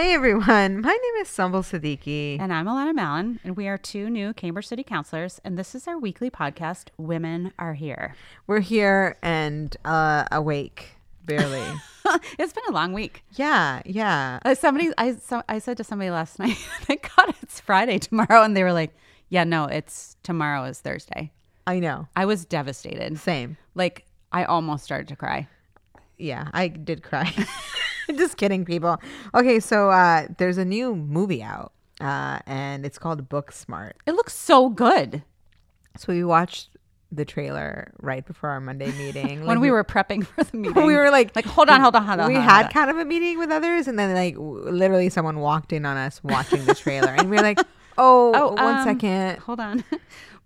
Hey everyone, my name is Sumbul Siddiqui. And I'm Alanna Mallon, and we are two new Cambridge City Councillors, and this is our weekly podcast, Women Are Here. We're here and awake, barely. It's been a long week. Yeah. I said to somebody last night, thank God it's Friday tomorrow, and they were like, yeah, no, it's tomorrow is Thursday. I know. I was devastated. Same. Like, I almost started to cry. Yeah, I did cry. Just kidding, people. Okay, so there's a new movie out, and it's called Book Smart. It looks so good. So we watched the trailer right before our Monday meeting. When we were prepping for the meeting. We were like, hold on. We had kind of a meeting with others, and then literally someone walked in on us watching the trailer. And we were like, one second. Hold on.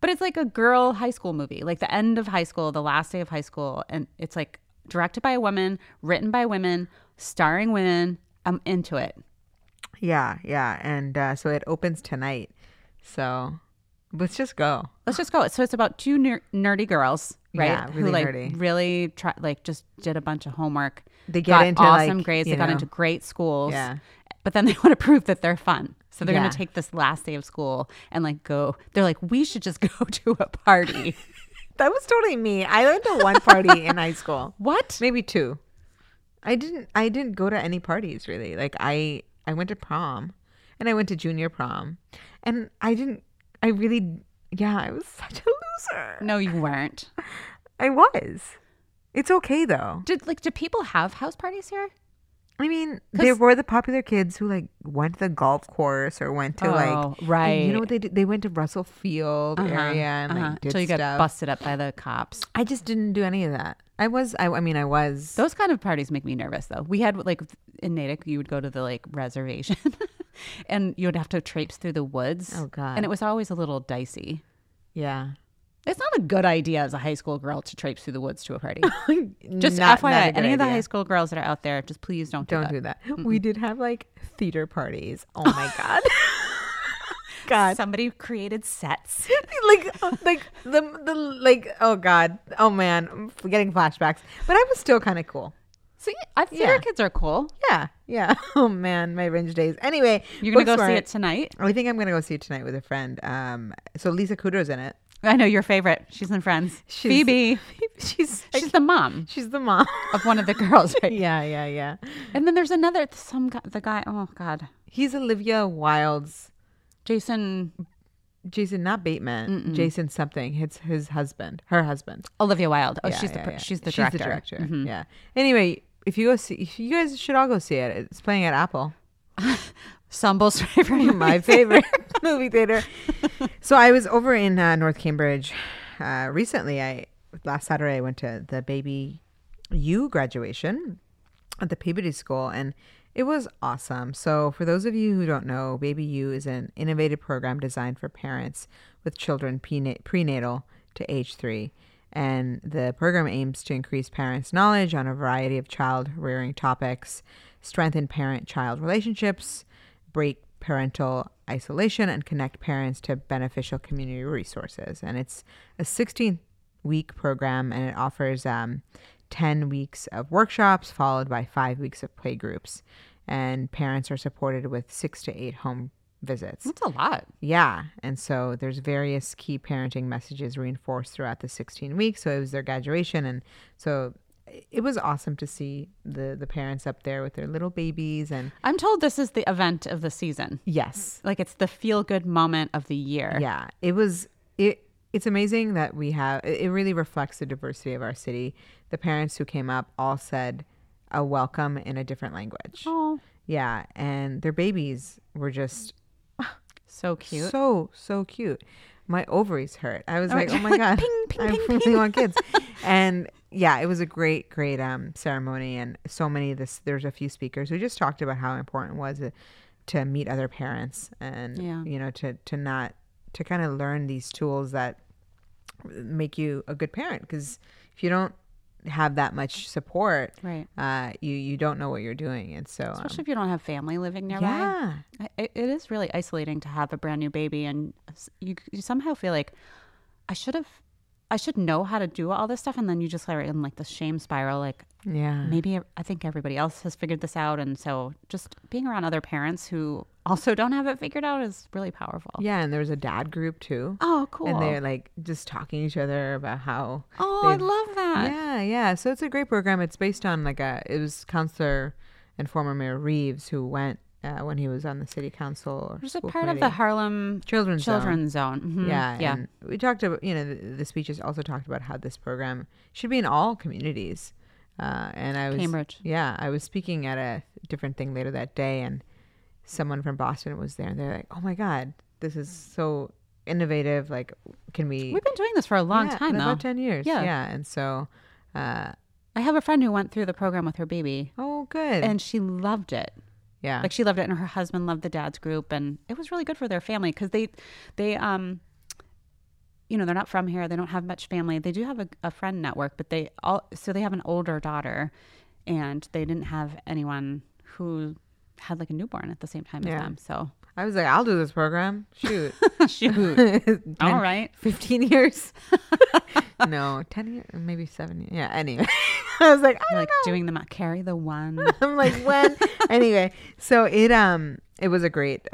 But it's like a girl high school movie, like the end of high school, the last day of high school. And it's like directed by a woman, written by women, starring women. I'm into it. Yeah. And so it opens tonight. So let's just go. So it's about two nerdy girls, right? Yeah, really nerdy. Really just did a bunch of homework. They got into awesome grades. They got into great schools. Yeah. But then they want to prove that they're fun. So they're going to take this last day of school and go. They're like, we should just go to a party. That was totally me. I went to one party in high school. What? Maybe two. I didn't go to any parties really. Like I went to prom and I went to junior prom and I was such a loser. No, you weren't. I was. It's okay though. Do people have house parties here? I mean, there were the popular kids who went to the golf course or went to right. You know what they did? They went to Russell Field area and did stuff. So you got busted up by the cops. I just didn't do any of that. I was. Those kind of parties make me nervous though. We had in Natick, you would go to the reservation and you would have to traipse through the woods. Oh God. And it was always a little dicey. Yeah. It's not a good idea as a high school girl to traipse through the woods to a party. Just FYI, any of the high school girls that are out there, just please don't do that. Mm-mm. We did have theater parties. Oh my God. God, somebody created sets. Oh God, oh man, I'm getting flashbacks. But I was still kind of cool. See, I think our kids are cool. Yeah. Oh man, my binge days. Anyway, you're gonna go see it tonight. I think I'm gonna go see it tonight with a friend. So Lisa Kudrow's in it. I know, your favorite. She's in Friends. Phoebe. She's the mom. She's the mom of one of the girls, right? Yeah. And then there's another. The guy. Oh God. He's Olivia Wilde's. Jason, not Bateman. Mm-mm. Jason something. It's his husband. Her husband. Olivia Wilde. Oh, yeah, she's the director. She's the director. Mm-hmm. Yeah. Anyway, you guys should all go see it. It's playing at Apple. Sumbul's favorite. My favorite movie theater. So I was over in North Cambridge recently. Last Saturday I went to the Baby U graduation at the Peabody School, and it was awesome. So for those of you who don't know, Baby U is an innovative program designed for parents with children prenatal to age 3. And the program aims to increase parents' knowledge on a variety of child-rearing topics, strengthen parent-child relationships, break parental isolation, and connect parents to beneficial community resources. And it's a 16-week program, and it offers 10 weeks of workshops followed by 5 weeks of play groups, and parents are supported with 6 to 8 home visits. That's a lot. Yeah. And so there's various key parenting messages reinforced throughout the 16 weeks. So it was their graduation. And so it was awesome to see the parents up there with their little babies. And I'm told this is the event of the season. Yes. It's the feel good moment of the year. Yeah. It's amazing that we have, it really reflects the diversity of our city. The parents who came up all said a welcome in a different language. Oh. Yeah. And their babies were just so cute. So cute. My ovaries hurt. I was oh my God. Ping, ping, I really ping. Want kids. And yeah, it was a great, great ceremony. And so many there's a few speakers who just talked about how important it was to meet other parents and, to kind of learn these tools that make you a good parent, because if you don't have that much support, right, you don't know what you're doing. And so especially if you don't have family living nearby, it is really isolating to have a brand new baby, and you somehow feel like I should have I should know how to do all this stuff. And then you just are in like the shame spiral, like, yeah, maybe I think everybody else has figured this out. And so just being around other parents who also don't have it figured out is really powerful. Yeah. And there was a dad group too. Oh, cool. And they're like just talking to each other about how. Oh, I love that. Yeah. Yeah. So it's a great program. It's based on like it was Councillor and former Mayor Reeves who went when he was on the city council. It was a part of the Harlem Children's Zone. Mm-hmm. Yeah. Yeah. And we talked about, you know, the speeches also talked about how this program should be in all communities. And I was Cambridge. Yeah. I was speaking at a different thing later that day and someone from Boston was there and they're like, oh my God, this is so innovative. Like, can we? We've been doing this for a long time though. About 10 years. Yeah. Yeah. And so, I have a friend who went through the program with her baby. Oh, good. And she loved it. Yeah. Like she loved it and her husband loved the dad's group and it was really good for their family because they you know, they're not from here. They don't have much family. They do have a friend network, but so they have an older daughter and they didn't have anyone who had like a newborn at the same time as them. So I was like, I'll do this program. Shoot. 10, all right. 15 years. No, 10 years, maybe 7 years. Yeah. Anyway. I was like, I don't like know. Doing them, carry the one. I'm like, when? Anyway, so it was a great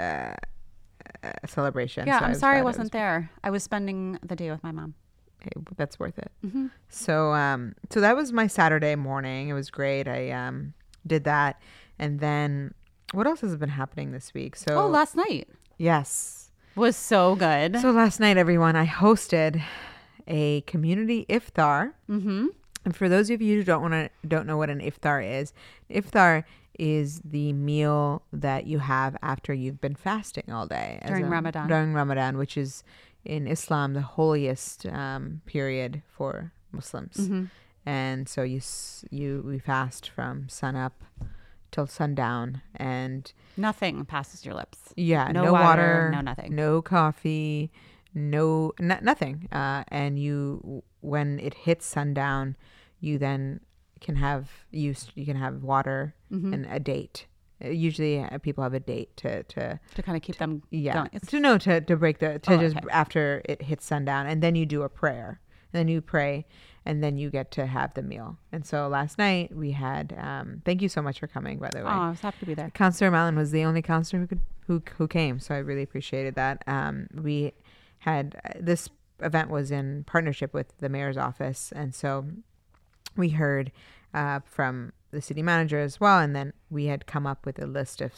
celebration. Yeah, so I'm sorry I wasn't there. I was spending the day with my mom. Hey, that's worth it. Mm-hmm. So that was my Saturday morning. It was great. I did that, and then what else has been happening this week? So last night. Yes, was so good. So last night, everyone, I hosted a community iftar. Mm-hmm. And for those of you who don't know what an iftar is, iftar is the meal that you have after you've been fasting all day. During Ramadan, which is in Islam the holiest period for Muslims. Mm-hmm. And so we fast from sun up till sundown. And nothing passes your lips. Yeah. No water. No nothing. No coffee. Nothing. And when it hits sundown, you then can have water mm-hmm. and a date. Usually people have a date to kind of keep them going. After it hits sundown, and then you do a prayer, and then you pray, and then you get to have the meal. And so last night we had thank you so much for coming, by the way. Oh, I was happy to be there. Councillor Mallon was the only councillor who came, so I really appreciated that. We had this event was in partnership with the mayor's office, and so we heard from the city manager as well, and then we had come up with a list of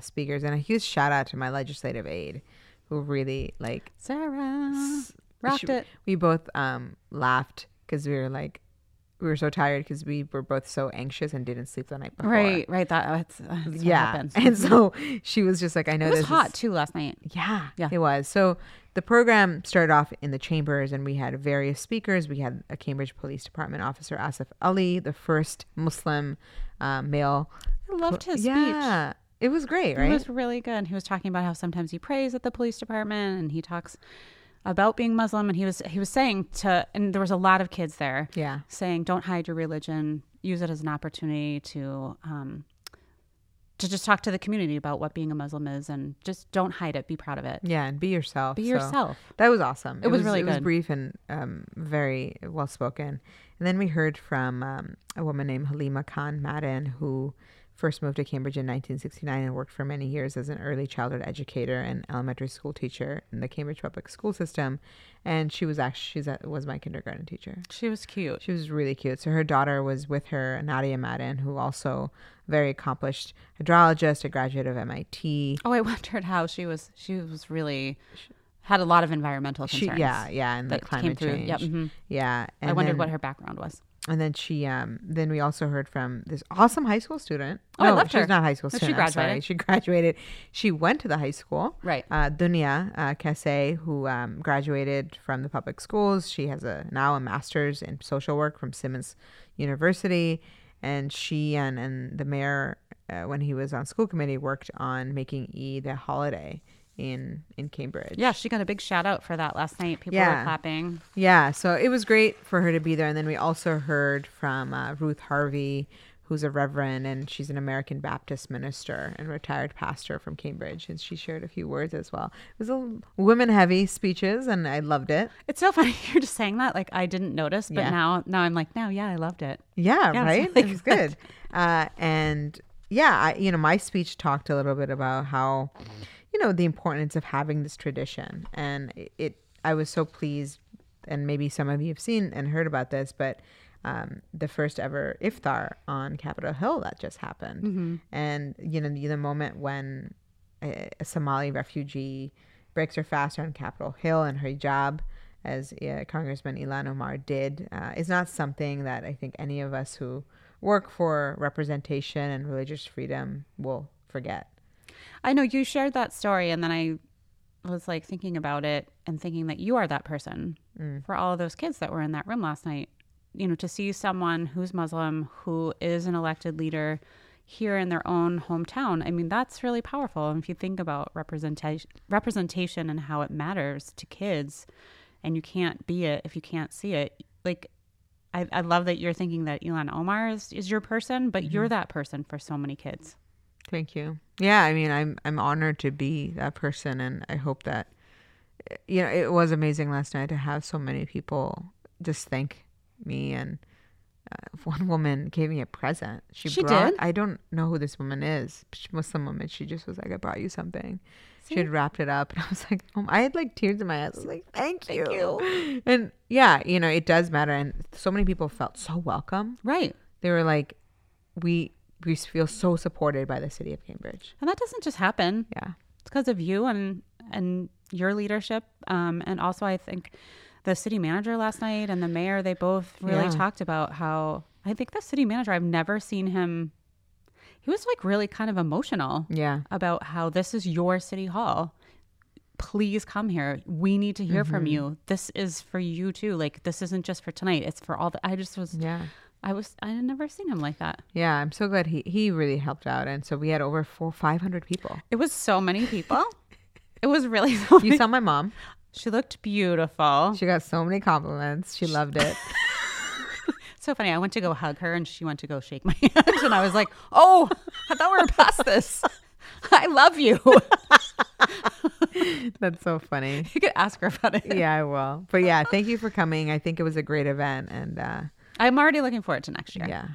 speakers, and a huge shout out to my legislative aide who really like Sarah rocked it. We both laughed because we were so tired because we were both so anxious and didn't sleep the night before. Right. That's yeah. What happened. And so she was just like, I know this. It was hot too last night. Yeah, it was. So the program started off in the chambers and we had various speakers. We had a Cambridge Police Department officer, Asif Ali, the first Muslim male. I loved his speech. Yeah. It was great, right? It was really good. And he was talking about how sometimes he prays at the police department and he talks about being Muslim, and he was saying and there was a lot of kids there, saying don't hide your religion, use it as an opportunity to just talk to the community about what being a Muslim is, and just don't hide it, be proud of it, and be yourself. That was awesome. It was really good. It was brief and very well spoken. And then we heard from a woman named Halima Khan Madden, who first moved to Cambridge in 1969 and worked for many years as an early childhood educator and elementary school teacher in the Cambridge public school system. And she was was my kindergarten teacher. She was cute. She was really cute. So her daughter was with her, Nadia Madden, who also very accomplished hydrologist, a graduate of MIT. Oh, I wondered how she was really had a lot of environmental concerns. And the climate change. Yep. Mm-hmm. Yeah. And I wondered what her background was. And then then we also heard from this awesome high school student. Oh, no, I loved her. She's not a high school student. She graduated. She graduated. She went to the high school. Right. Dunia Kese, who graduated from the public schools. She has now a master's in social work from Simmons University. And she and the mayor, when he was on school committee, worked on making Eid a holiday in Cambridge. Yeah, she got a big shout out for that last night. People were clapping. Yeah, so it was great for her to be there. And then we also heard from Ruth Harvey, who's a reverend, and she's an American Baptist minister and retired pastor from Cambridge. And she shared a few words as well. It was a women-heavy speeches, and I loved it. It's so funny you're just saying that. Like, I didn't notice, but now I'm like, no, yeah, I loved it. Yeah, yeah, right? It was good. And yeah, my speech talked a little bit about how, the importance of having this tradition. And I was so pleased, and maybe some of you have seen and heard about this, but the first ever iftar on Capitol Hill that just happened. Mm-hmm. And, the moment when a Somali refugee breaks her fast on Capitol Hill in her hijab, as Congressman Ilhan Omar did, is not something that I think any of us who work for representation and religious freedom will forget. I know you shared that story, and then I was like thinking about it and thinking that you are that person for all of those kids that were in that room last night. To see someone who's Muslim, who is an elected leader here in their own hometown, I mean, that's really powerful. And if you think about representation and how it matters to kids, and you can't be it if you can't see it. Like, I love that you're thinking that Ilhan Omar is your person, but you're that person for so many kids. Thank you. Yeah, I mean, I'm honored to be that person, and I hope that, it was amazing last night to have so many people just thank me. And one woman gave me a present. She brought, I don't know who this woman is, Muslim woman. She just was like, I brought you something. See? She had wrapped it up, and I was like, oh, I had like tears in my eyes. I was like, thank you. And yeah, it does matter. And so many people felt so welcome. Right. They were like, we feel so supported by the city of Cambridge. And that doesn't just happen. Yeah. It's because of you and your leadership. And also I think the city manager last night and the mayor, they both really talked about how, I think the city manager, I've never seen him. He was like really kind of emotional about how this is your city hall. Please come here. We need to hear from you. This is for you too. Like, this isn't just for tonight. It's for all the, I had never seen him like that. Yeah, I'm so glad he really helped out. And so we had over 500 people. It was so many people. It was really so many. You saw my mom. She looked beautiful. She got so many compliments. She loved it. So funny. I went to go hug her, and she went to go shake my hand. And I was like, oh, I thought we were past this. I love you. That's so funny. You could ask her about it. Yeah, I will. But yeah, thank you for coming. I think it was a great event. And I'm already looking forward to next year. Yeah,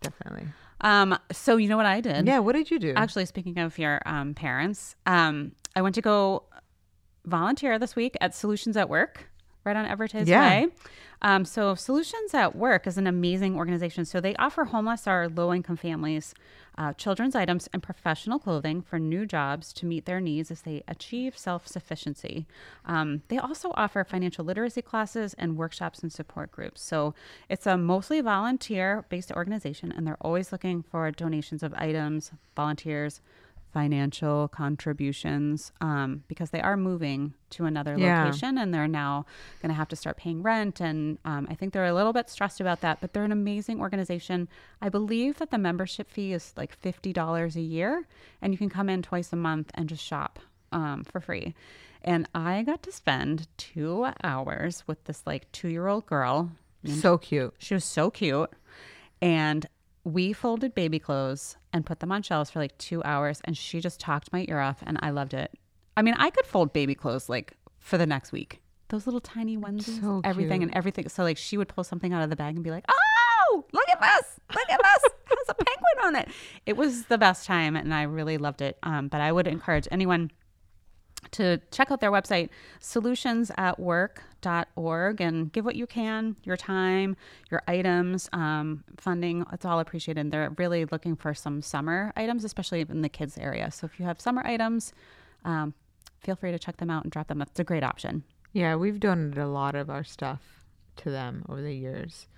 definitely. So you know what I did? Yeah, what did you do? Actually, speaking of your parents, I went to go volunteer this week at Solutions at Work, right on Evert's Way. So Solutions at Work is an amazing organization. So they offer homeless or low-income families children's items and professional clothing for new jobs to meet their needs as they achieve self-sufficiency. They also offer financial literacy classes and workshops and support groups. So it's a mostly volunteer-based organization, and they're always looking for donations of items, volunteers, financial contributions, because they are moving to another location, and they're now going to have to start paying rent. And I think they're a little bit stressed about that, but they're an amazing organization. I believe that the membership fee is like $50 a year, and you can come in twice a month and just shop for free. And I got to spend 2 hours with this like 2-year-old girl. So cute. She was so cute. And we folded baby clothes and put them on shelves for like 2 hours, and she just talked my ear off, and I loved it. I mean, I could fold baby clothes like for the next week. Those little tiny onesies, so everything. So like she would pull something out of the bag and be like, oh, look at this. It has a penguin on it. It was the best time, and I really loved it. But I would encourage anyone to check out their website, solutionsatwork.org, and give what you can, your time, your items, funding. It's all appreciated. They're really looking for some summer items, especially in the kids area. So if you have summer items, feel free to check them out and drop them up. It's a great option. Yeah, we've donated a lot of our stuff to them over the years.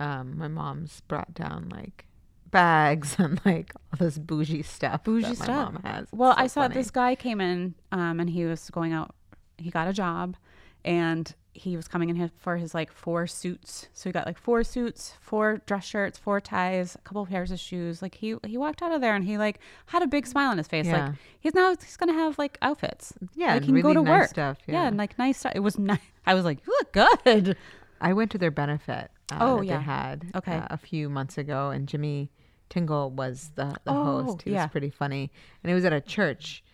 My mom's brought down like bags and like all this bougie stuff my mom has. Well, I saw this guy came in and he was going out, he got a job, and he was coming in for his like 4 suits. So he got like 4 suits, 4 dress shirts, 4 ties, a couple of pairs of shoes. Like he walked out of there and he like had a big smile on his face. Like he's going to have like outfits. Yeah. Like he can really go to nice work. Stuff, yeah. And like nice stuff. It was nice. I was like, you look good. I went to their benefit. They had a few months ago, and Jimmy Tingle was the host. He was pretty funny. And it was at a church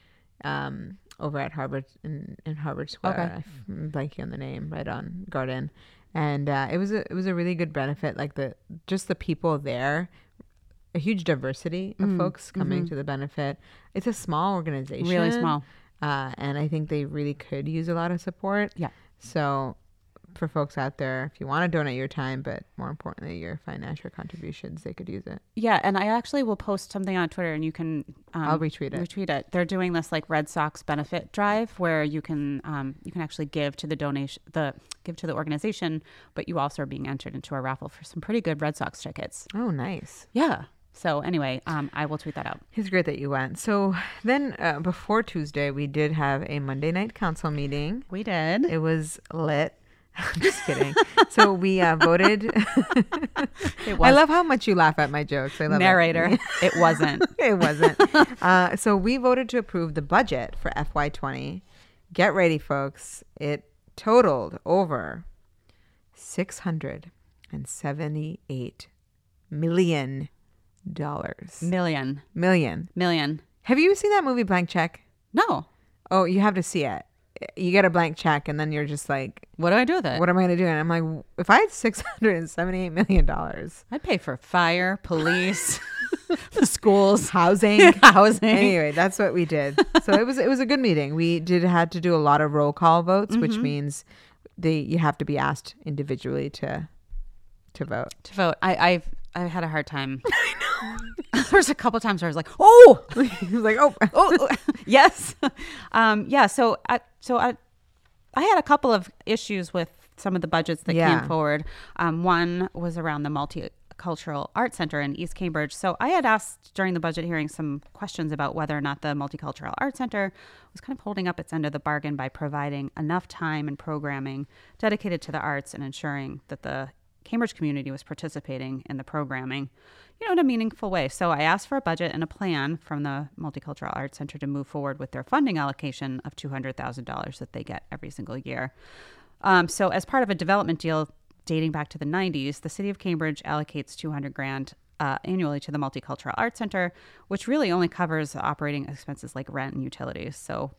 over at Harvard, in Harvard Square. Okay. I'm blanking on the name, right on Garden. And it was a really good benefit. Like the people there, a huge diversity of folks coming to the benefit. It's a small organization. Really small. And I think they really could use a lot of support. Yeah. So for folks out there, if you want to donate your time, but more importantly, your financial contributions, they could use it. Yeah. And I actually will post something on Twitter and you can... I'll retweet it. They're doing this like Red Sox benefit drive where you can actually give to the organization, but you also are being entered into a raffle for some pretty good Red Sox tickets. Oh, nice. Yeah. So anyway, I will tweet that out. It's great that you went. So then before Tuesday, we did have a Monday night council meeting. We did. It was lit. I'm just kidding. So we voted. It was. I love how much you laugh at my jokes. I love narrator. It wasn't. It wasn't. So we voted to approve the budget for FY20. Get ready, folks. It totaled over $678 million. Million. Have you seen that movie Blank Check? No. Oh, you have to see it. You get a blank check and then you're just like, what do I do with it? What am I going to do? And I'm like, if I had $678 million, I'd pay for fire, police, the schools, housing. Anyway, that's what we did. So it was a good meeting. We had to do a lot of roll call votes, which means you have to be asked individually to vote. To vote. I had a hard time. I know. There was a couple times where I was like, oh, yes. So I had a couple of issues with some of the budgets that came forward. One was around the Multicultural Arts Center in East Cambridge. So I had asked during the budget hearing some questions about whether or not the Multicultural Arts Center was kind of holding up its end of the bargain by providing enough time and programming dedicated to the arts and ensuring that the Cambridge community was participating in the programming, in a meaningful way. So I asked for a budget and a plan from the Multicultural Arts Center to move forward with their funding allocation of $200,000 that they get every single year. So as part of a development deal dating back to the 90s, the city of Cambridge allocates $200,000 annually to the Multicultural Arts Center, which really only covers operating expenses like rent and utilities. So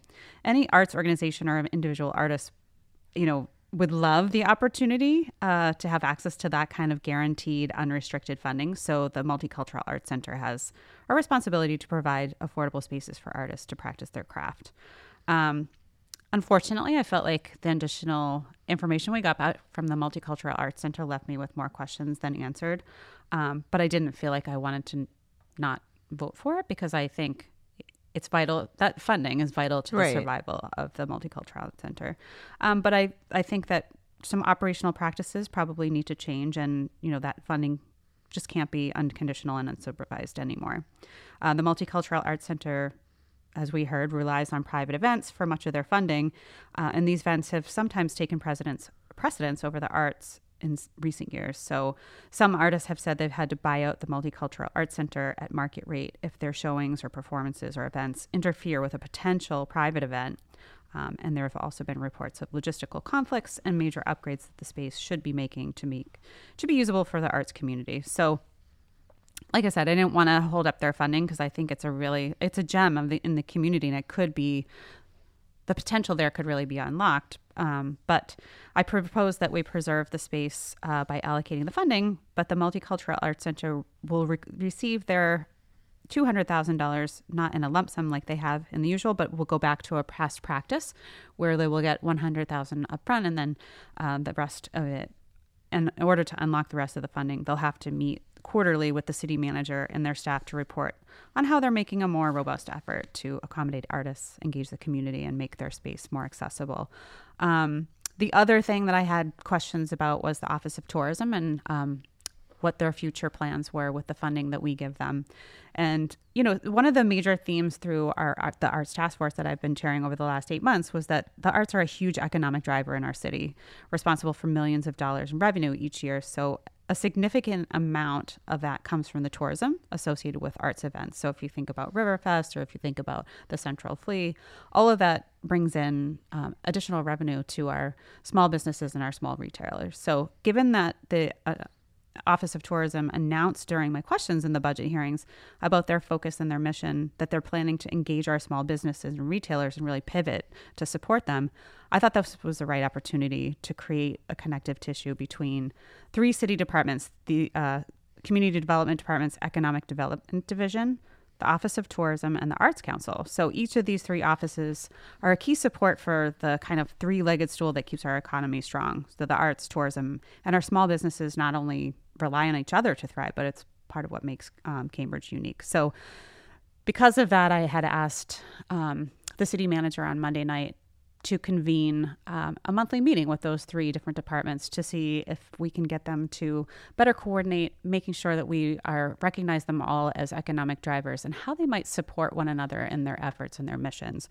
any arts organization or individual artist, would love the opportunity to have access to that kind of guaranteed, unrestricted funding. So the Multicultural Arts Center has a responsibility to provide affordable spaces for artists to practice their craft. Unfortunately, I felt like the additional information we got back from the Multicultural Arts Center left me with more questions than answered. But I didn't feel like I wanted to not vote for it because I think it's vital. That funding is vital to the survival of the Multicultural Center. But I think that some operational practices probably need to change, and that funding just can't be unconditional and unsupervised anymore. The Multicultural Arts Center, as we heard, relies on private events for much of their funding, and these events have sometimes taken precedence over the arts in recent years. So some artists have said they've had to buy out the Multicultural Arts Center at market rate if their showings or performances or events interfere with a potential private event. And there have also been reports of logistical conflicts and major upgrades that the space should be making to be usable for the arts community. So like I said, I didn't want to hold up their funding because I think it's a gem in the community, and it could be the potential there could really be unlocked. But I propose that we preserve the space by allocating the funding, but the Multicultural Arts Center will receive their $200,000, not in a lump sum like they have in the usual, but will go back to a past practice where they will get $100,000 up front and then the rest of it. And in order to unlock the rest of the funding, they'll have to meet quarterly with the city manager and their staff to report on how they're making a more robust effort to accommodate artists, engage the community, and make their space more accessible. The other thing that I had questions about was the Office of Tourism and what their future plans were with the funding that we give them. And, one of the major themes through the Arts Task Force that I've been chairing over the last 8 months was that the arts are a huge economic driver in our city, responsible for millions of dollars in revenue each year. So a significant amount of that comes from the tourism associated with arts events. So if you think about Riverfest or if you think about the Central Flea, all of that brings in additional revenue to our small businesses and our small retailers. So given that the Office of Tourism announced during my questions in the budget hearings about their focus and their mission, that they're planning to engage our small businesses and retailers and really pivot to support them, I thought this was the right opportunity to create a connective tissue between three city departments, the Community Development Department's Economic Development Division, the Office of Tourism, and the Arts Council. So each of these three offices are a key support for the kind of three-legged stool that keeps our economy strong. So the arts, tourism, and our small businesses not only rely on each other to thrive, but it's part of what makes Cambridge unique. So because of that, I had asked the city manager on Monday night to convene a monthly meeting with those three different departments to see if we can get them to better coordinate, making sure that we are recognize them all as economic drivers and how they might support one another in their efforts and their missions.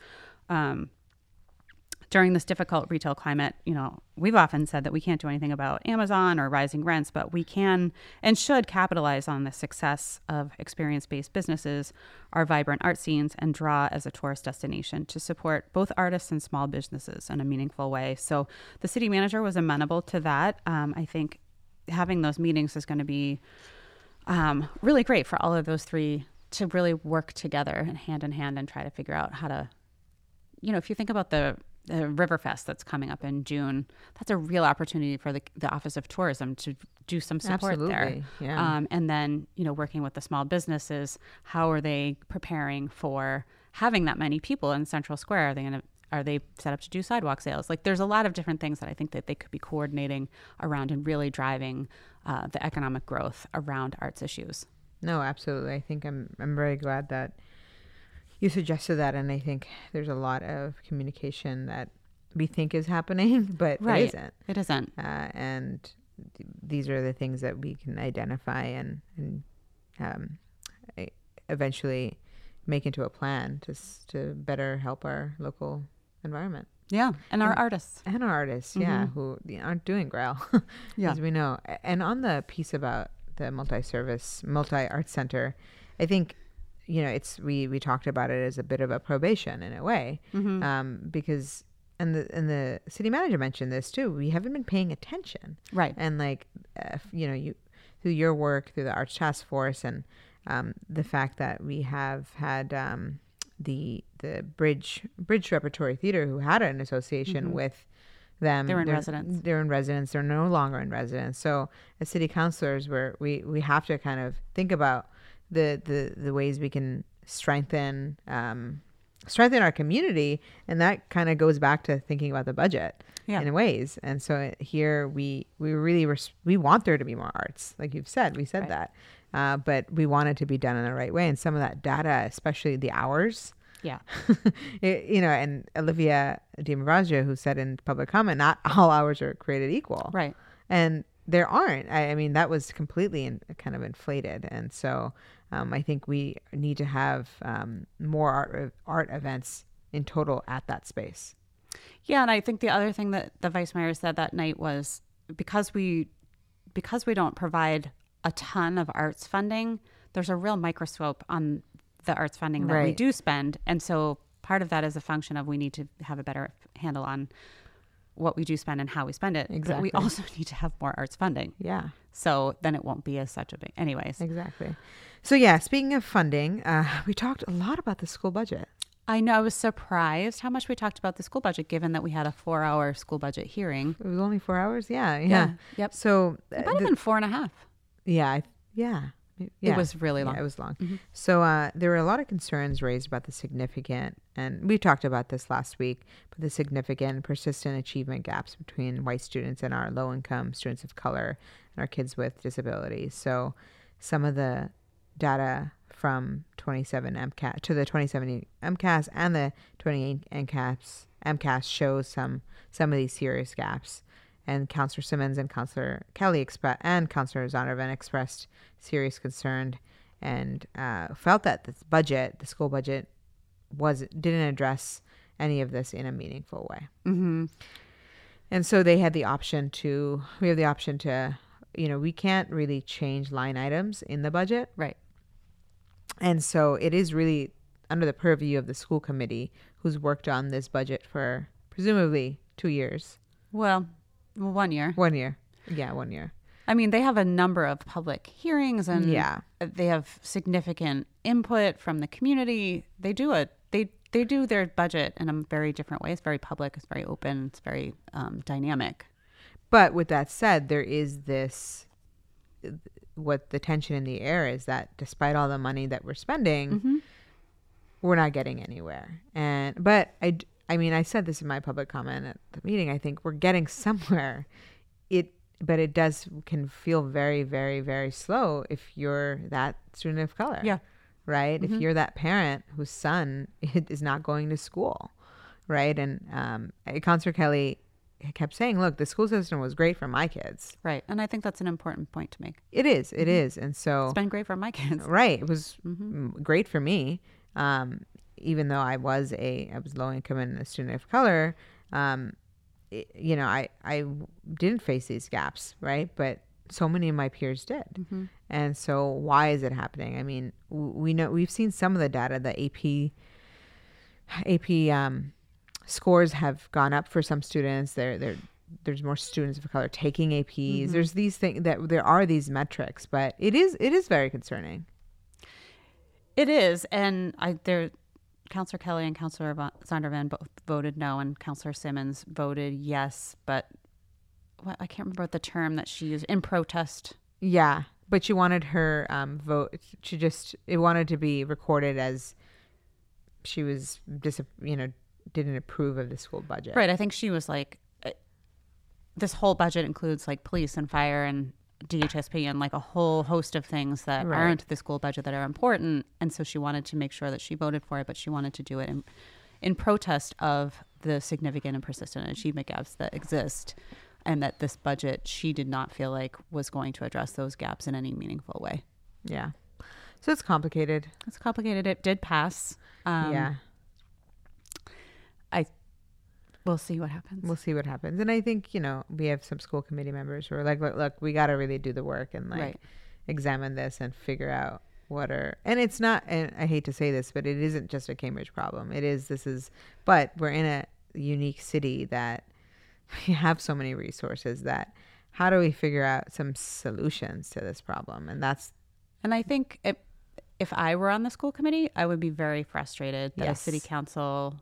During this difficult retail climate, you know, we've often said that we can't do anything about Amazon or rising rents, but we can and should capitalize on the success of experience-based businesses, our vibrant art scenes, and draw as a tourist destination to support both artists and small businesses in a meaningful way. So the city manager was amenable to that. I think having those meetings is going to be really great for all of those three to really work together and hand in hand and try to figure out how to, you know, if you think about the Riverfest that's coming up in June, that's a real opportunity for the Office of Tourism to do some support there. Yeah. And then, you know, working with the small businesses, how are they preparing for having that many people in Central Square? Are they set up to do sidewalk sales? Like, there's a lot of different things that I think that they could be coordinating around and really driving the economic growth around arts issues. No, absolutely. I think I'm very glad that you suggested that, and I think there's a lot of communication that we think is happening, but right. It isn't. And these are the things that we can identify and eventually make into a plan to better help our local environment. Yeah, and our artists. And our artists, mm-hmm. yeah, who aren't doing growl, yeah. as we know. And on the piece about the multi-service, multi-art center, I think, you know, it's we talked about it as a bit of a probation in a way, mm-hmm. Because and the city manager mentioned this too. We haven't been paying attention, right? And like, you know, you through your work through the Arts Task Force and the fact that we have had the Bridge Repertory Theater, who had an association mm-hmm. with them. They're in residence. They're no longer in residence. So as city councilors, we have to kind of think about the ways we can strengthen our community, and that kind of goes back to thinking about the budget in ways. And so here we want there to be more arts, like you've said. We said right. that, but we want it to be done in the right way. And some of that data, especially the hours, and Olivia DiMavrazio, who said in public comment, not all hours are created equal, right? And there aren't. I mean, that was completely kind of inflated, and so. I think we need to have more art events in total at that space. Yeah, and I think the other thing that the vice mayor said that night was because we don't provide a ton of arts funding, there's a real microscope on the arts funding that right. we do spend. And so part of that is a function of we need to have a better handle on what we do spend and how we spend it. Exactly. But we also need to have more arts funding. Yeah. So then it won't be as such a big... Anyways. Exactly. So yeah, speaking of funding, we talked a lot about the school budget. I know. I was surprised how much we talked about the school budget, given that we had a 4-hour school budget hearing. It was only 4 hours? Yeah. Yep. So... it might have been 4.5. Yeah. It was really long. Yeah, it was long. Mm-hmm. So there were a lot of concerns raised about the significant, and we talked about this last week, but the significant persistent achievement gaps between white students and our low-income students of color and our kids with disabilities. So some of the data from 27 MCAS to the 2017 MCAS and the 2018 MCAS shows some of these serious gaps. And Councillor Simmons and Councillor Kelly and Councillor Zondervan expressed serious concern and felt that the school budget, didn't address any of this in a meaningful way. Mm-hmm. And so they had the option to. We have the option to. You know, we can't really change line items in the budget, right? And so it is really under the purview of the school committee, who's worked on this budget for presumably 2 years. Well. 1 year. Yeah, 1 year. I mean, they have a number of public hearings and they have significant input from the community. They do it. They do their budget in a very different way. It's very public. It's very open. It's very dynamic. But with that said, there is this, what the tension in the air is that despite all the money that we're spending, mm-hmm. we're not getting anywhere. And but I mean, I said this in my public comment at the meeting. I think we're getting somewhere. But it does can feel very, very, very slow if you're that student of color. Yeah. Right. Mm-hmm. If you're that parent whose son is not going to school. Right. And Councillor Kelly kept saying, look, the school system was great for my kids. Right. And I think that's an important point to make. It is. It mm-hmm. is. And so it's been great for my kids. Right. It was mm-hmm. great for me. Even though I was low income and a student of color, I didn't face these gaps. Right. But so many of my peers did. Mm-hmm. And so why is it happening? I mean, we know we've seen some of the data. The AP scores have gone up for some students. There's more students of color taking APs. Mm-hmm. There's these things that there are these metrics, but it is very concerning. It is. And Councillor Kelly and Councillor Zondervan both voted no, and Councillor Simmons voted yes, but I can't remember what the term that she used, in protest. Yeah, but she wanted her vote. She it wanted to be recorded as she was, didn't approve of the school budget. Right. I think she was like, this whole budget includes like police and fire and DHSP and like a whole host of things that right. aren't the school budget that are important. And so she wanted to make sure that she voted for it, but she wanted to do it in protest of the significant and persistent achievement gaps that exist. And that this budget, she did not feel like was going to address those gaps in any meaningful way. Yeah. So it's complicated. It's complicated. It did pass. We'll see what happens. We'll see what happens. And I think, we have some school committee members who are like, look, we got to really do the work and like right. examine this and figure out and it's not, and I hate to say this, but it isn't just a Cambridge problem. But we're in a unique city that, we have so many resources that how do we figure out some solutions to this problem? And I think if I were on the school committee, I would be very frustrated that yes. a city council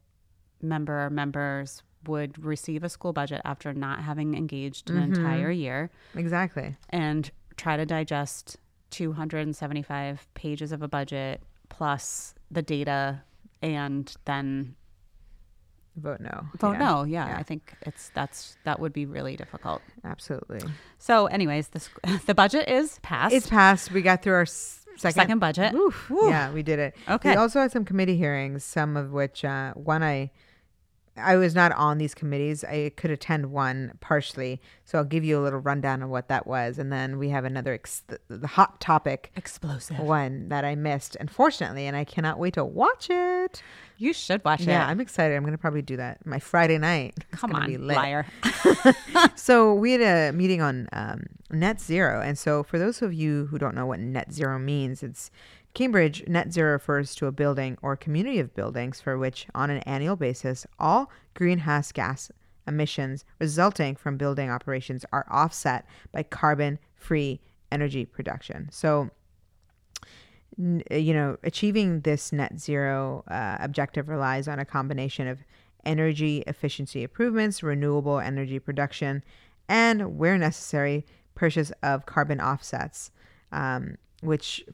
member or members would receive a school budget after not having engaged an mm-hmm. entire year. Exactly. And try to digest 275 pages of a budget plus the data and then vote no. I think that would be really difficult. Absolutely. So anyways, the budget is passed. It's passed. We got through our second budget. Oof, oof. Yeah, we did it. Okay. We also had some committee hearings, some of which one I was not on these committees. I could attend one partially. So I'll give you a little rundown of what that was. And then we have another the hot topic. Explosive. One that I missed, unfortunately. And I cannot wait to watch it. You should watch it. Yeah, I'm excited. I'm going to probably do that. My Friday night. Come on, liar. So we had a meeting on net zero. And so for those of you who don't know what net zero means, it's Cambridge, net zero refers to a building or community of buildings for which, on an annual basis, all greenhouse gas emissions resulting from building operations are offset by carbon-free energy production. So, achieving this net zero objective relies on a combination of energy efficiency improvements, renewable energy production, and, where necessary, purchase of carbon offsets. Which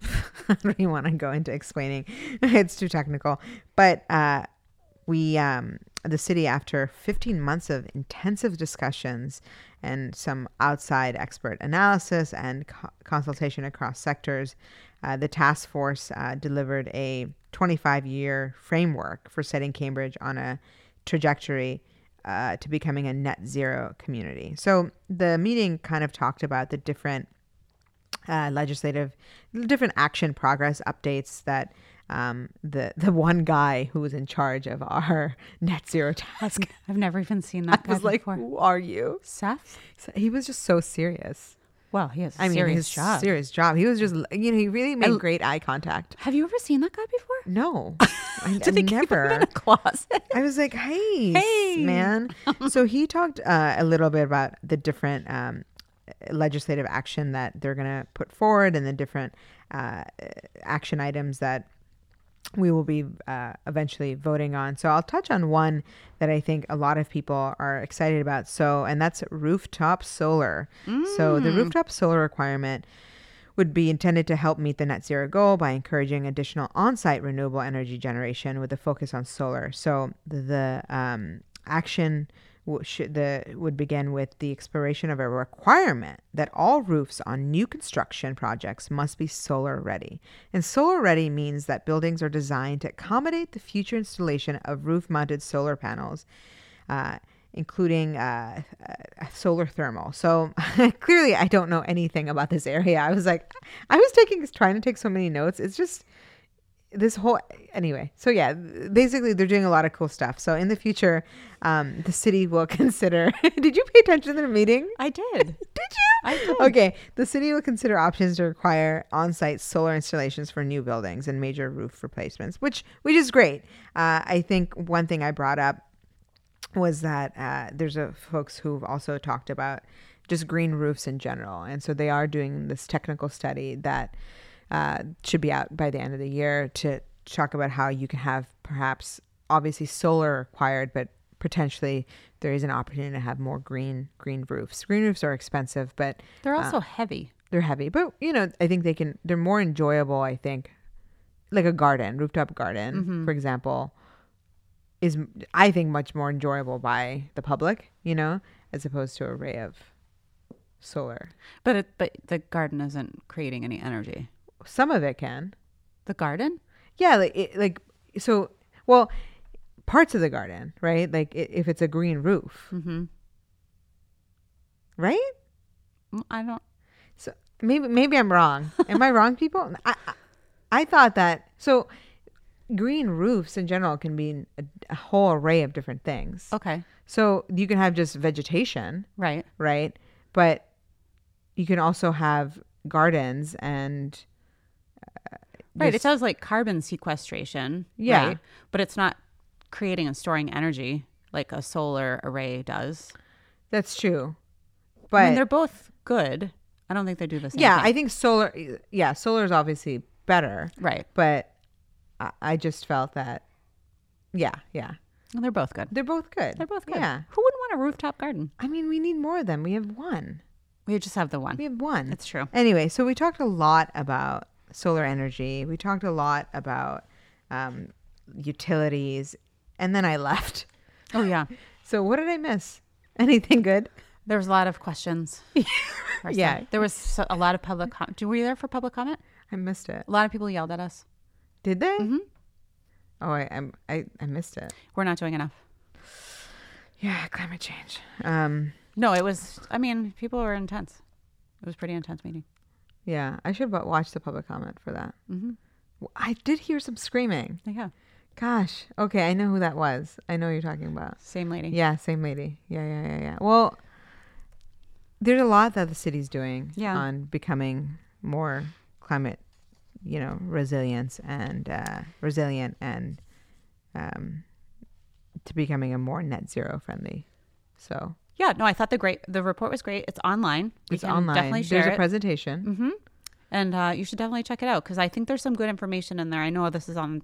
I don't even want to go into explaining. It's too technical. But the city, after 15 months of intensive discussions and some outside expert analysis and consultation across sectors, the task force delivered a 25-year framework for setting Cambridge on a trajectory to becoming a net zero community. So the meeting kind of talked about the different different action progress updates that the one guy who was in charge of our net zero task. I've never even seen that guy before. I was like, who are you? Seth? He was just so serious. Well, he has his job. Serious job. He was just, he really made great eye contact. Have you ever seen that guy before? No. Did they keep him in a closet? I was like, hey, man. So he talked a little bit about the different legislative action that they're going to put forward and the different action items that we will be eventually voting on. So I'll touch on one that I think a lot of people are excited about. So, and that's rooftop solar. So the rooftop solar requirement would be intended to help meet the net zero goal by encouraging additional on-site renewable energy generation with a focus on solar. So the action would begin with the exploration of a requirement that all roofs on new construction projects must be solar ready. And solar ready means that buildings are designed to accommodate the future installation of roof-mounted solar panels, including solar thermal. So clearly I don't know anything about this area. I was trying to take so many notes. It's just this whole, anyway. So yeah, basically they're doing a lot of cool stuff. So in the future, the city will consider, did you pay attention to the meeting? I did. Did you? I did. Okay. The city will consider options to require on-site solar installations for new buildings and major roof replacements, which is great. I think one thing I brought up was that there's folks who've also talked about just green roofs in general. And so they are doing this technical study that should be out by the end of the year to talk about how you can have perhaps obviously solar required, but potentially there is an opportunity to have more green roofs. Green roofs are expensive, but they're also heavy. They're heavy, but I think they're more enjoyable, I think, like a garden, rooftop garden, for example, is, I think, much more enjoyable by the public, as opposed to an array of solar. But the garden isn't creating any energy. Some of it can. The garden? Yeah, parts of the garden, right? Like if it's a green roof, right? I don't. So maybe I'm wrong. Am I wrong, people? I thought that so. Green roofs in general can be a whole array of different things. Okay. So you can have just vegetation. Right. But you can also have gardens and... It sounds like carbon sequestration. Yeah. Right? But it's not creating and storing energy like a solar array does. That's true. But... I mean, they're both good. I don't think they do the same thing. I think solar... Yeah, solar is obviously better. Right. But... I just felt that, yeah. Well, they're both good. Yeah. Who wouldn't want a rooftop garden? I mean, we need more of them. We have one. We just have the one. That's true. Anyway, so we talked a lot about solar energy. We talked a lot about utilities. And then I left. Oh, yeah. So what did I miss? Anything good? There was a lot of questions. Yeah. There was a lot of public comment. Were you there for public comment? I missed it. A lot of people yelled at us. Did they? Mm-hmm. Oh, I missed it. We're not doing enough. Yeah, climate change. No, it was, people were intense. It was a pretty intense meeting. Yeah, I should watch the public comment for that. Mm-hmm. I did hear some screaming. Yeah. Gosh. Okay, I know who that was. I know who you're talking about. Same lady. Yeah, same lady. Yeah. Well, there's a lot that the city's doing on becoming more climate resilient and to becoming a more net zero friendly. So yeah, no, I thought the report was great. It's online. Definitely share it. There's a presentation. Mm-hmm. And you should definitely check it out because I think there's some good information in there. I know this is on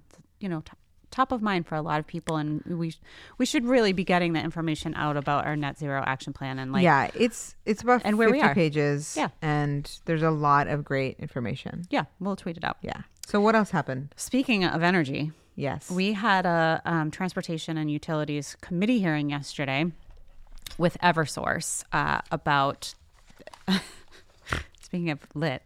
top of mind for a lot of people, and we should really be getting the information out about our net zero action plan and it's about 50 pages and there's a lot of great information. We'll tweet it out. So what else happened? Speaking of energy, yes, we had a transportation and utilities committee hearing yesterday with Eversource about speaking of lit.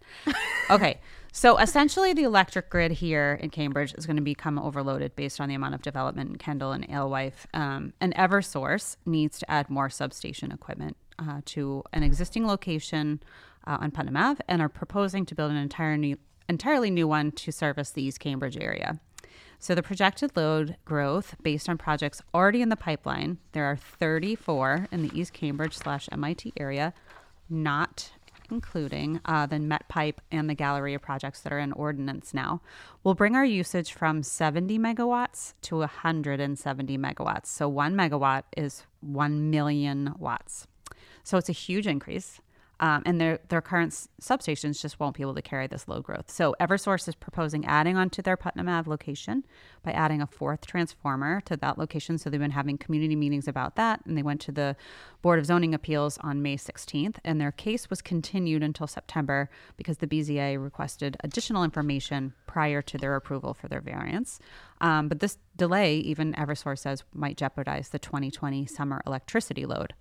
Okay. So essentially the electric grid here in Cambridge is going to become overloaded based on the amount of development in Kendall and Alewife. And Eversource needs to add more substation equipment to an existing location on Putnam Ave and are proposing to build an entirely new one to service the East Cambridge area. So the projected load growth based on projects already in the pipeline, there are 34 in the East Cambridge /MIT area, not including the Met Pipe and the Galleria projects that are in ordinance now, will bring our usage from 70 megawatts to 170 megawatts. So 1 megawatt is 1 million watts. So it's a huge increase. and their current substations just won't be able to carry this load growth. So Eversource is proposing adding onto their Putnam Ave location by adding a fourth transformer to that location. So they've been having community meetings about that, and they went to the Board of Zoning Appeals on May 16th, and their case was continued until September because the BZA requested additional information prior to their approval for their variance. But this delay, even Eversource says, might jeopardize the 2020 summer electricity load.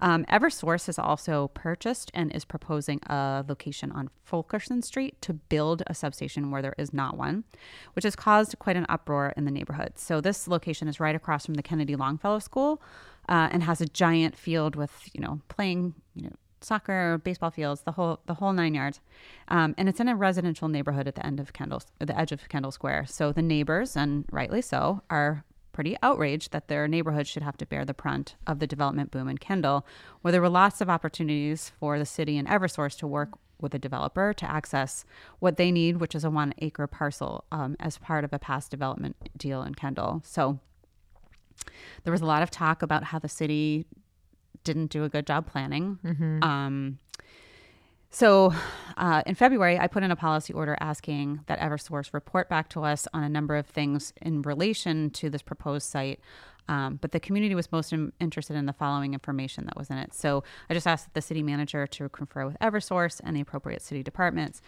Eversource has also purchased and is proposing a location on Fulkerson Street to build a substation where there is not one, which has caused quite an uproar in the neighborhood. So this location is right across from the Kennedy Longfellow School, and has a giant field with, playing, soccer, baseball fields, the whole 9 yards. And it's in a residential neighborhood at the edge of Kendall Square. So the neighbors, and rightly so, are pretty outraged that their neighborhood should have to bear the brunt of the development boom in Kendall, where there were lots of opportunities for the city and Eversource to work with a developer to access what they need, which is a 1 acre parcel as part of a past development deal in Kendall. So there was a lot of talk about how the city didn't do a good job planning. Mm-hmm. So in February, I put in a policy order asking that Eversource report back to us on a number of things in relation to this proposed site. But the community was most interested in the following information that was in it. So I just asked the city manager to confer with Eversource and the appropriate city departments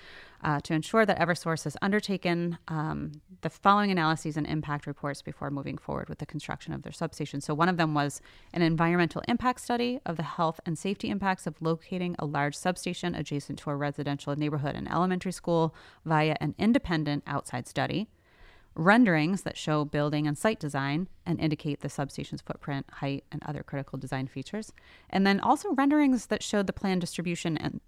to ensure that Eversource has undertaken the following analyses and impact reports before moving forward with the construction of their substation. So one of them was an environmental impact study of the health and safety impacts of locating a large substation adjacent to a residential neighborhood and elementary school via an independent outside study, renderings that show building and site design and indicate the substation's footprint, height, and other critical design features, and then also renderings that show the planned distribution and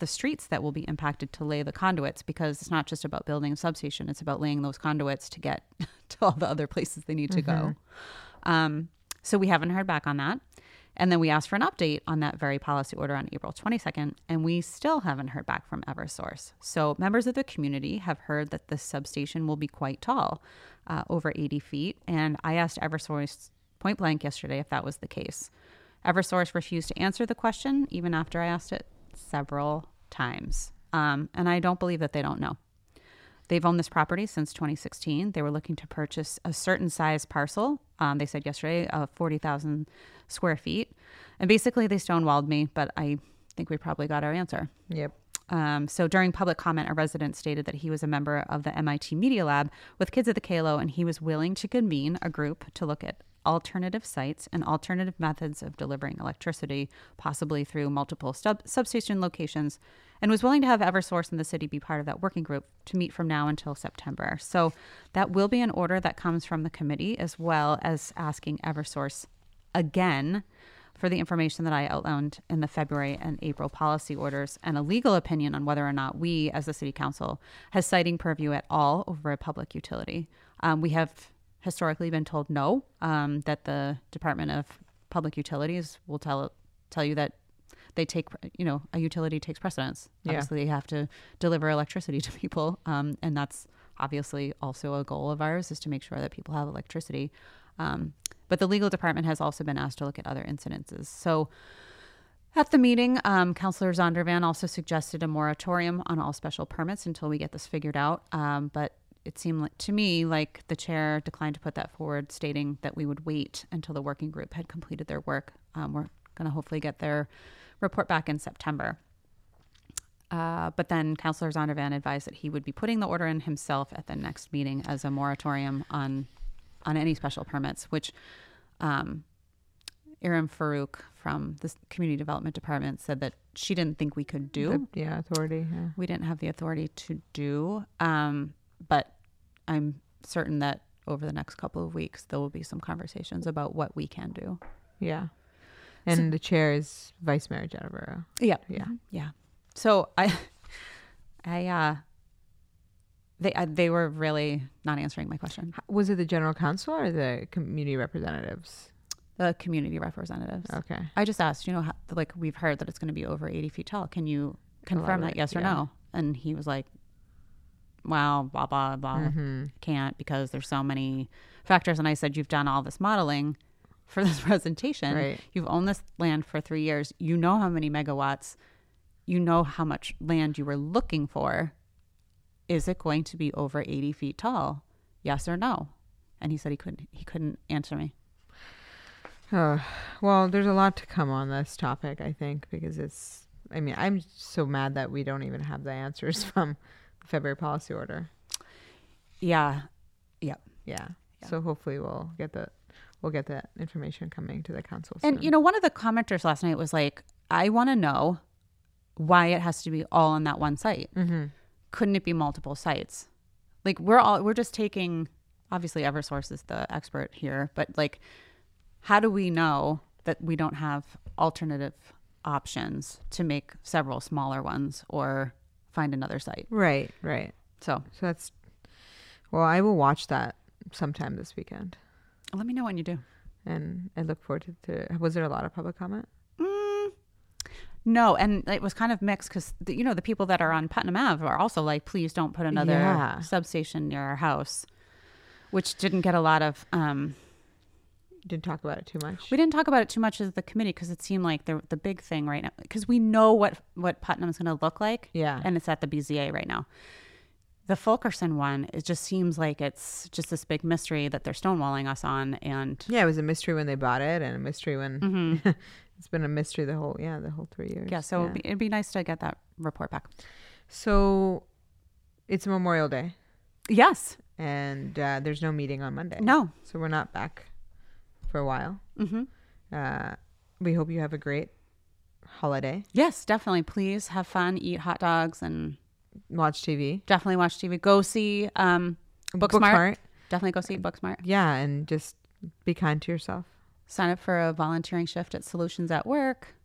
the streets that will be impacted to lay the conduits, because it's not just about building a substation, it's about laying those conduits to get to all the other places they need to mm-hmm. go. So we haven't heard back on that. And then we asked for an update on that very policy order on April 22nd, and we still haven't heard back from Eversource. So members of the community have heard that the substation will be quite tall, over 80 feet. And I asked Eversource point blank yesterday if that was the case. Eversource refused to answer the question, even after I asked it several times. And I don't believe that they don't know. They've owned this property since 2016. They were looking to purchase a certain size parcel. They said yesterday, 40,000 square feet. And basically they stonewalled me, but I think we probably got our answer. Yep. So during public comment, a resident stated that he was a member of the MIT Media Lab with kids at the KLO, and he was willing to convene a group to look at alternative sites and alternative methods of delivering electricity, possibly through multiple substation locations, and was willing to have Eversource and the city be part of that working group to meet from now until September. So that will be an order that comes from the committee, as well as asking Eversource again for the information that I outlined in the February and April policy orders, and a legal opinion on whether or not we, as the city council, has siting purview at all over a public utility. We have historically been told no, that the Department of Public Utilities will tell you that they take, a utility takes precedence. Yeah. Obviously, they have to deliver electricity to people. And that's obviously also a goal of ours, is to make sure that people have electricity. But the legal department has also been asked to look at other incidences. So at the meeting, Councillor Zondervan also suggested a moratorium on all special permits until we get this figured out. But it seemed to me like the chair declined to put that forward, stating that we would wait until the working group had completed their work. We're going to hopefully get their report back in September. But then Councillor Zondervan advised that he would be putting the order in himself at the next meeting as a moratorium on any special permits, which Iram Farouk from the Community Development Department said that she didn't think we could do. Authority. Yeah. We didn't have the authority to do. But I'm certain that over the next couple of weeks, there will be some conversations about what we can do. Yeah. And so, the chair is Vice Mayor Jennifer. Yeah. Yeah. Yeah. So they were really not answering my question. Was it the general counsel or the community representatives? The community representatives. Okay. I just asked, we've heard that it's going to be over 80 feet tall. Can you confirm that? Yes or no? And he was like, well, blah, blah, blah, can't, because there's so many factors. And I said, you've done all this modeling. for this presentation. Right. You've owned this land for 3 years. You know how many megawatts, you know how much land you were looking for. Is it going to be over 80 feet tall? Yes or no? And he said he couldn't answer me. Well, there's a lot to come on this topic, I think, because it's, I mean, I'm so mad that we don't even have the answers from the February policy order. Yeah. Yep. Yeah. Yeah. So hopefully we'll get that information coming to the council soon. And, you know, one of the commenters last night was like, I want to know why it has to be all on that one site. Mm-hmm. Couldn't it be multiple sites? Like, we're just taking, obviously Eversource is the expert here, but like, how do we know that we don't have alternative options to make several smaller ones or find another site? Right, right. So that's, well, I will watch that sometime this weekend. Let me know when you do. And I look forward to was there a lot of public comment? No. And it was kind of mixed because, you know, the people that are on Putnam Ave are also like, please don't put another substation near our house, which didn't get a lot of... Didn't talk about it too much. We didn't talk about it too much as the committee because it seemed like the big thing right now, because we know what Putnam is going to look like. Yeah. And it's at the BZA right now. The Fulkerson one, it just seems like it's just this big mystery that they're stonewalling us on. And yeah, it was a mystery when they bought it and a mystery when mm-hmm. It's been a mystery the whole 3 years. Yeah. So yeah. It'd be nice to get that report back. So it's Memorial Day. Yes. And there's no meeting on Monday. No. So we're not back for a while. Mm-hmm. We hope you have a great holiday. Yes, definitely. Please have fun, eat hot dogs, and watch TV. Definitely watch TV. Go see Book Smart. Definitely go see Book Smart. Yeah, and just be kind to yourself. Sign up for a volunteering shift at Solutions at Work.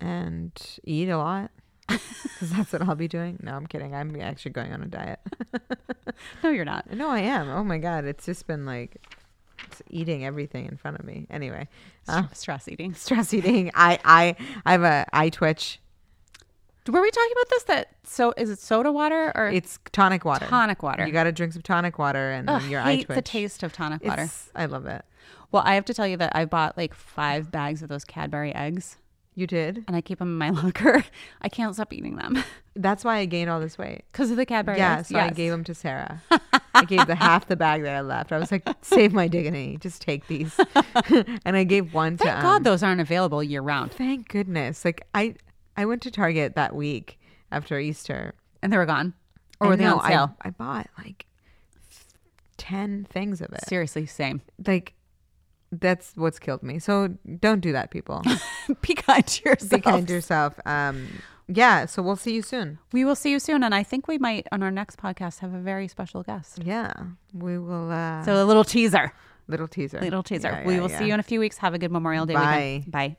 And eat a lot. Because that's what I'll be doing. No, I'm kidding. I'm actually going on a diet. No, you're not. No, I am. Oh my God. It's just been like... eating everything in front of me. Anyway, stress eating. I have a eye twitch. Were we talking about this? That so is it soda water or it's tonic water? Tonic water. You got to drink some tonic water and then your eye twitch. I hate the taste of tonic water. I love it. Well, I have to tell you that I bought like 5 bags of those Cadbury eggs. You did? And I keep them in my locker. I can't stop eating them. That's why I gained all this weight. Because of the Cadbury eggs? Yeah, so yes. I gave them to Sarah. I gave half the bag that I left. I was like, save my dignity. Just take these. And I gave one to... Thank God those aren't available year round. Thank goodness. Like, I went to Target that week after Easter. And they were gone? Or were they on sale? I bought like 10 things of it. Seriously, same. Like... That's what's killed me. So don't do that, people. Be kind to yourself. Be kind to yourself. Yeah. So we'll see you soon. We will see you soon. And I think we might, on our next podcast, have a very special guest. Yeah. We will. So a little teaser. Yeah, we will see you in a few weeks. Have a good Memorial Day weekend. Bye. Bye.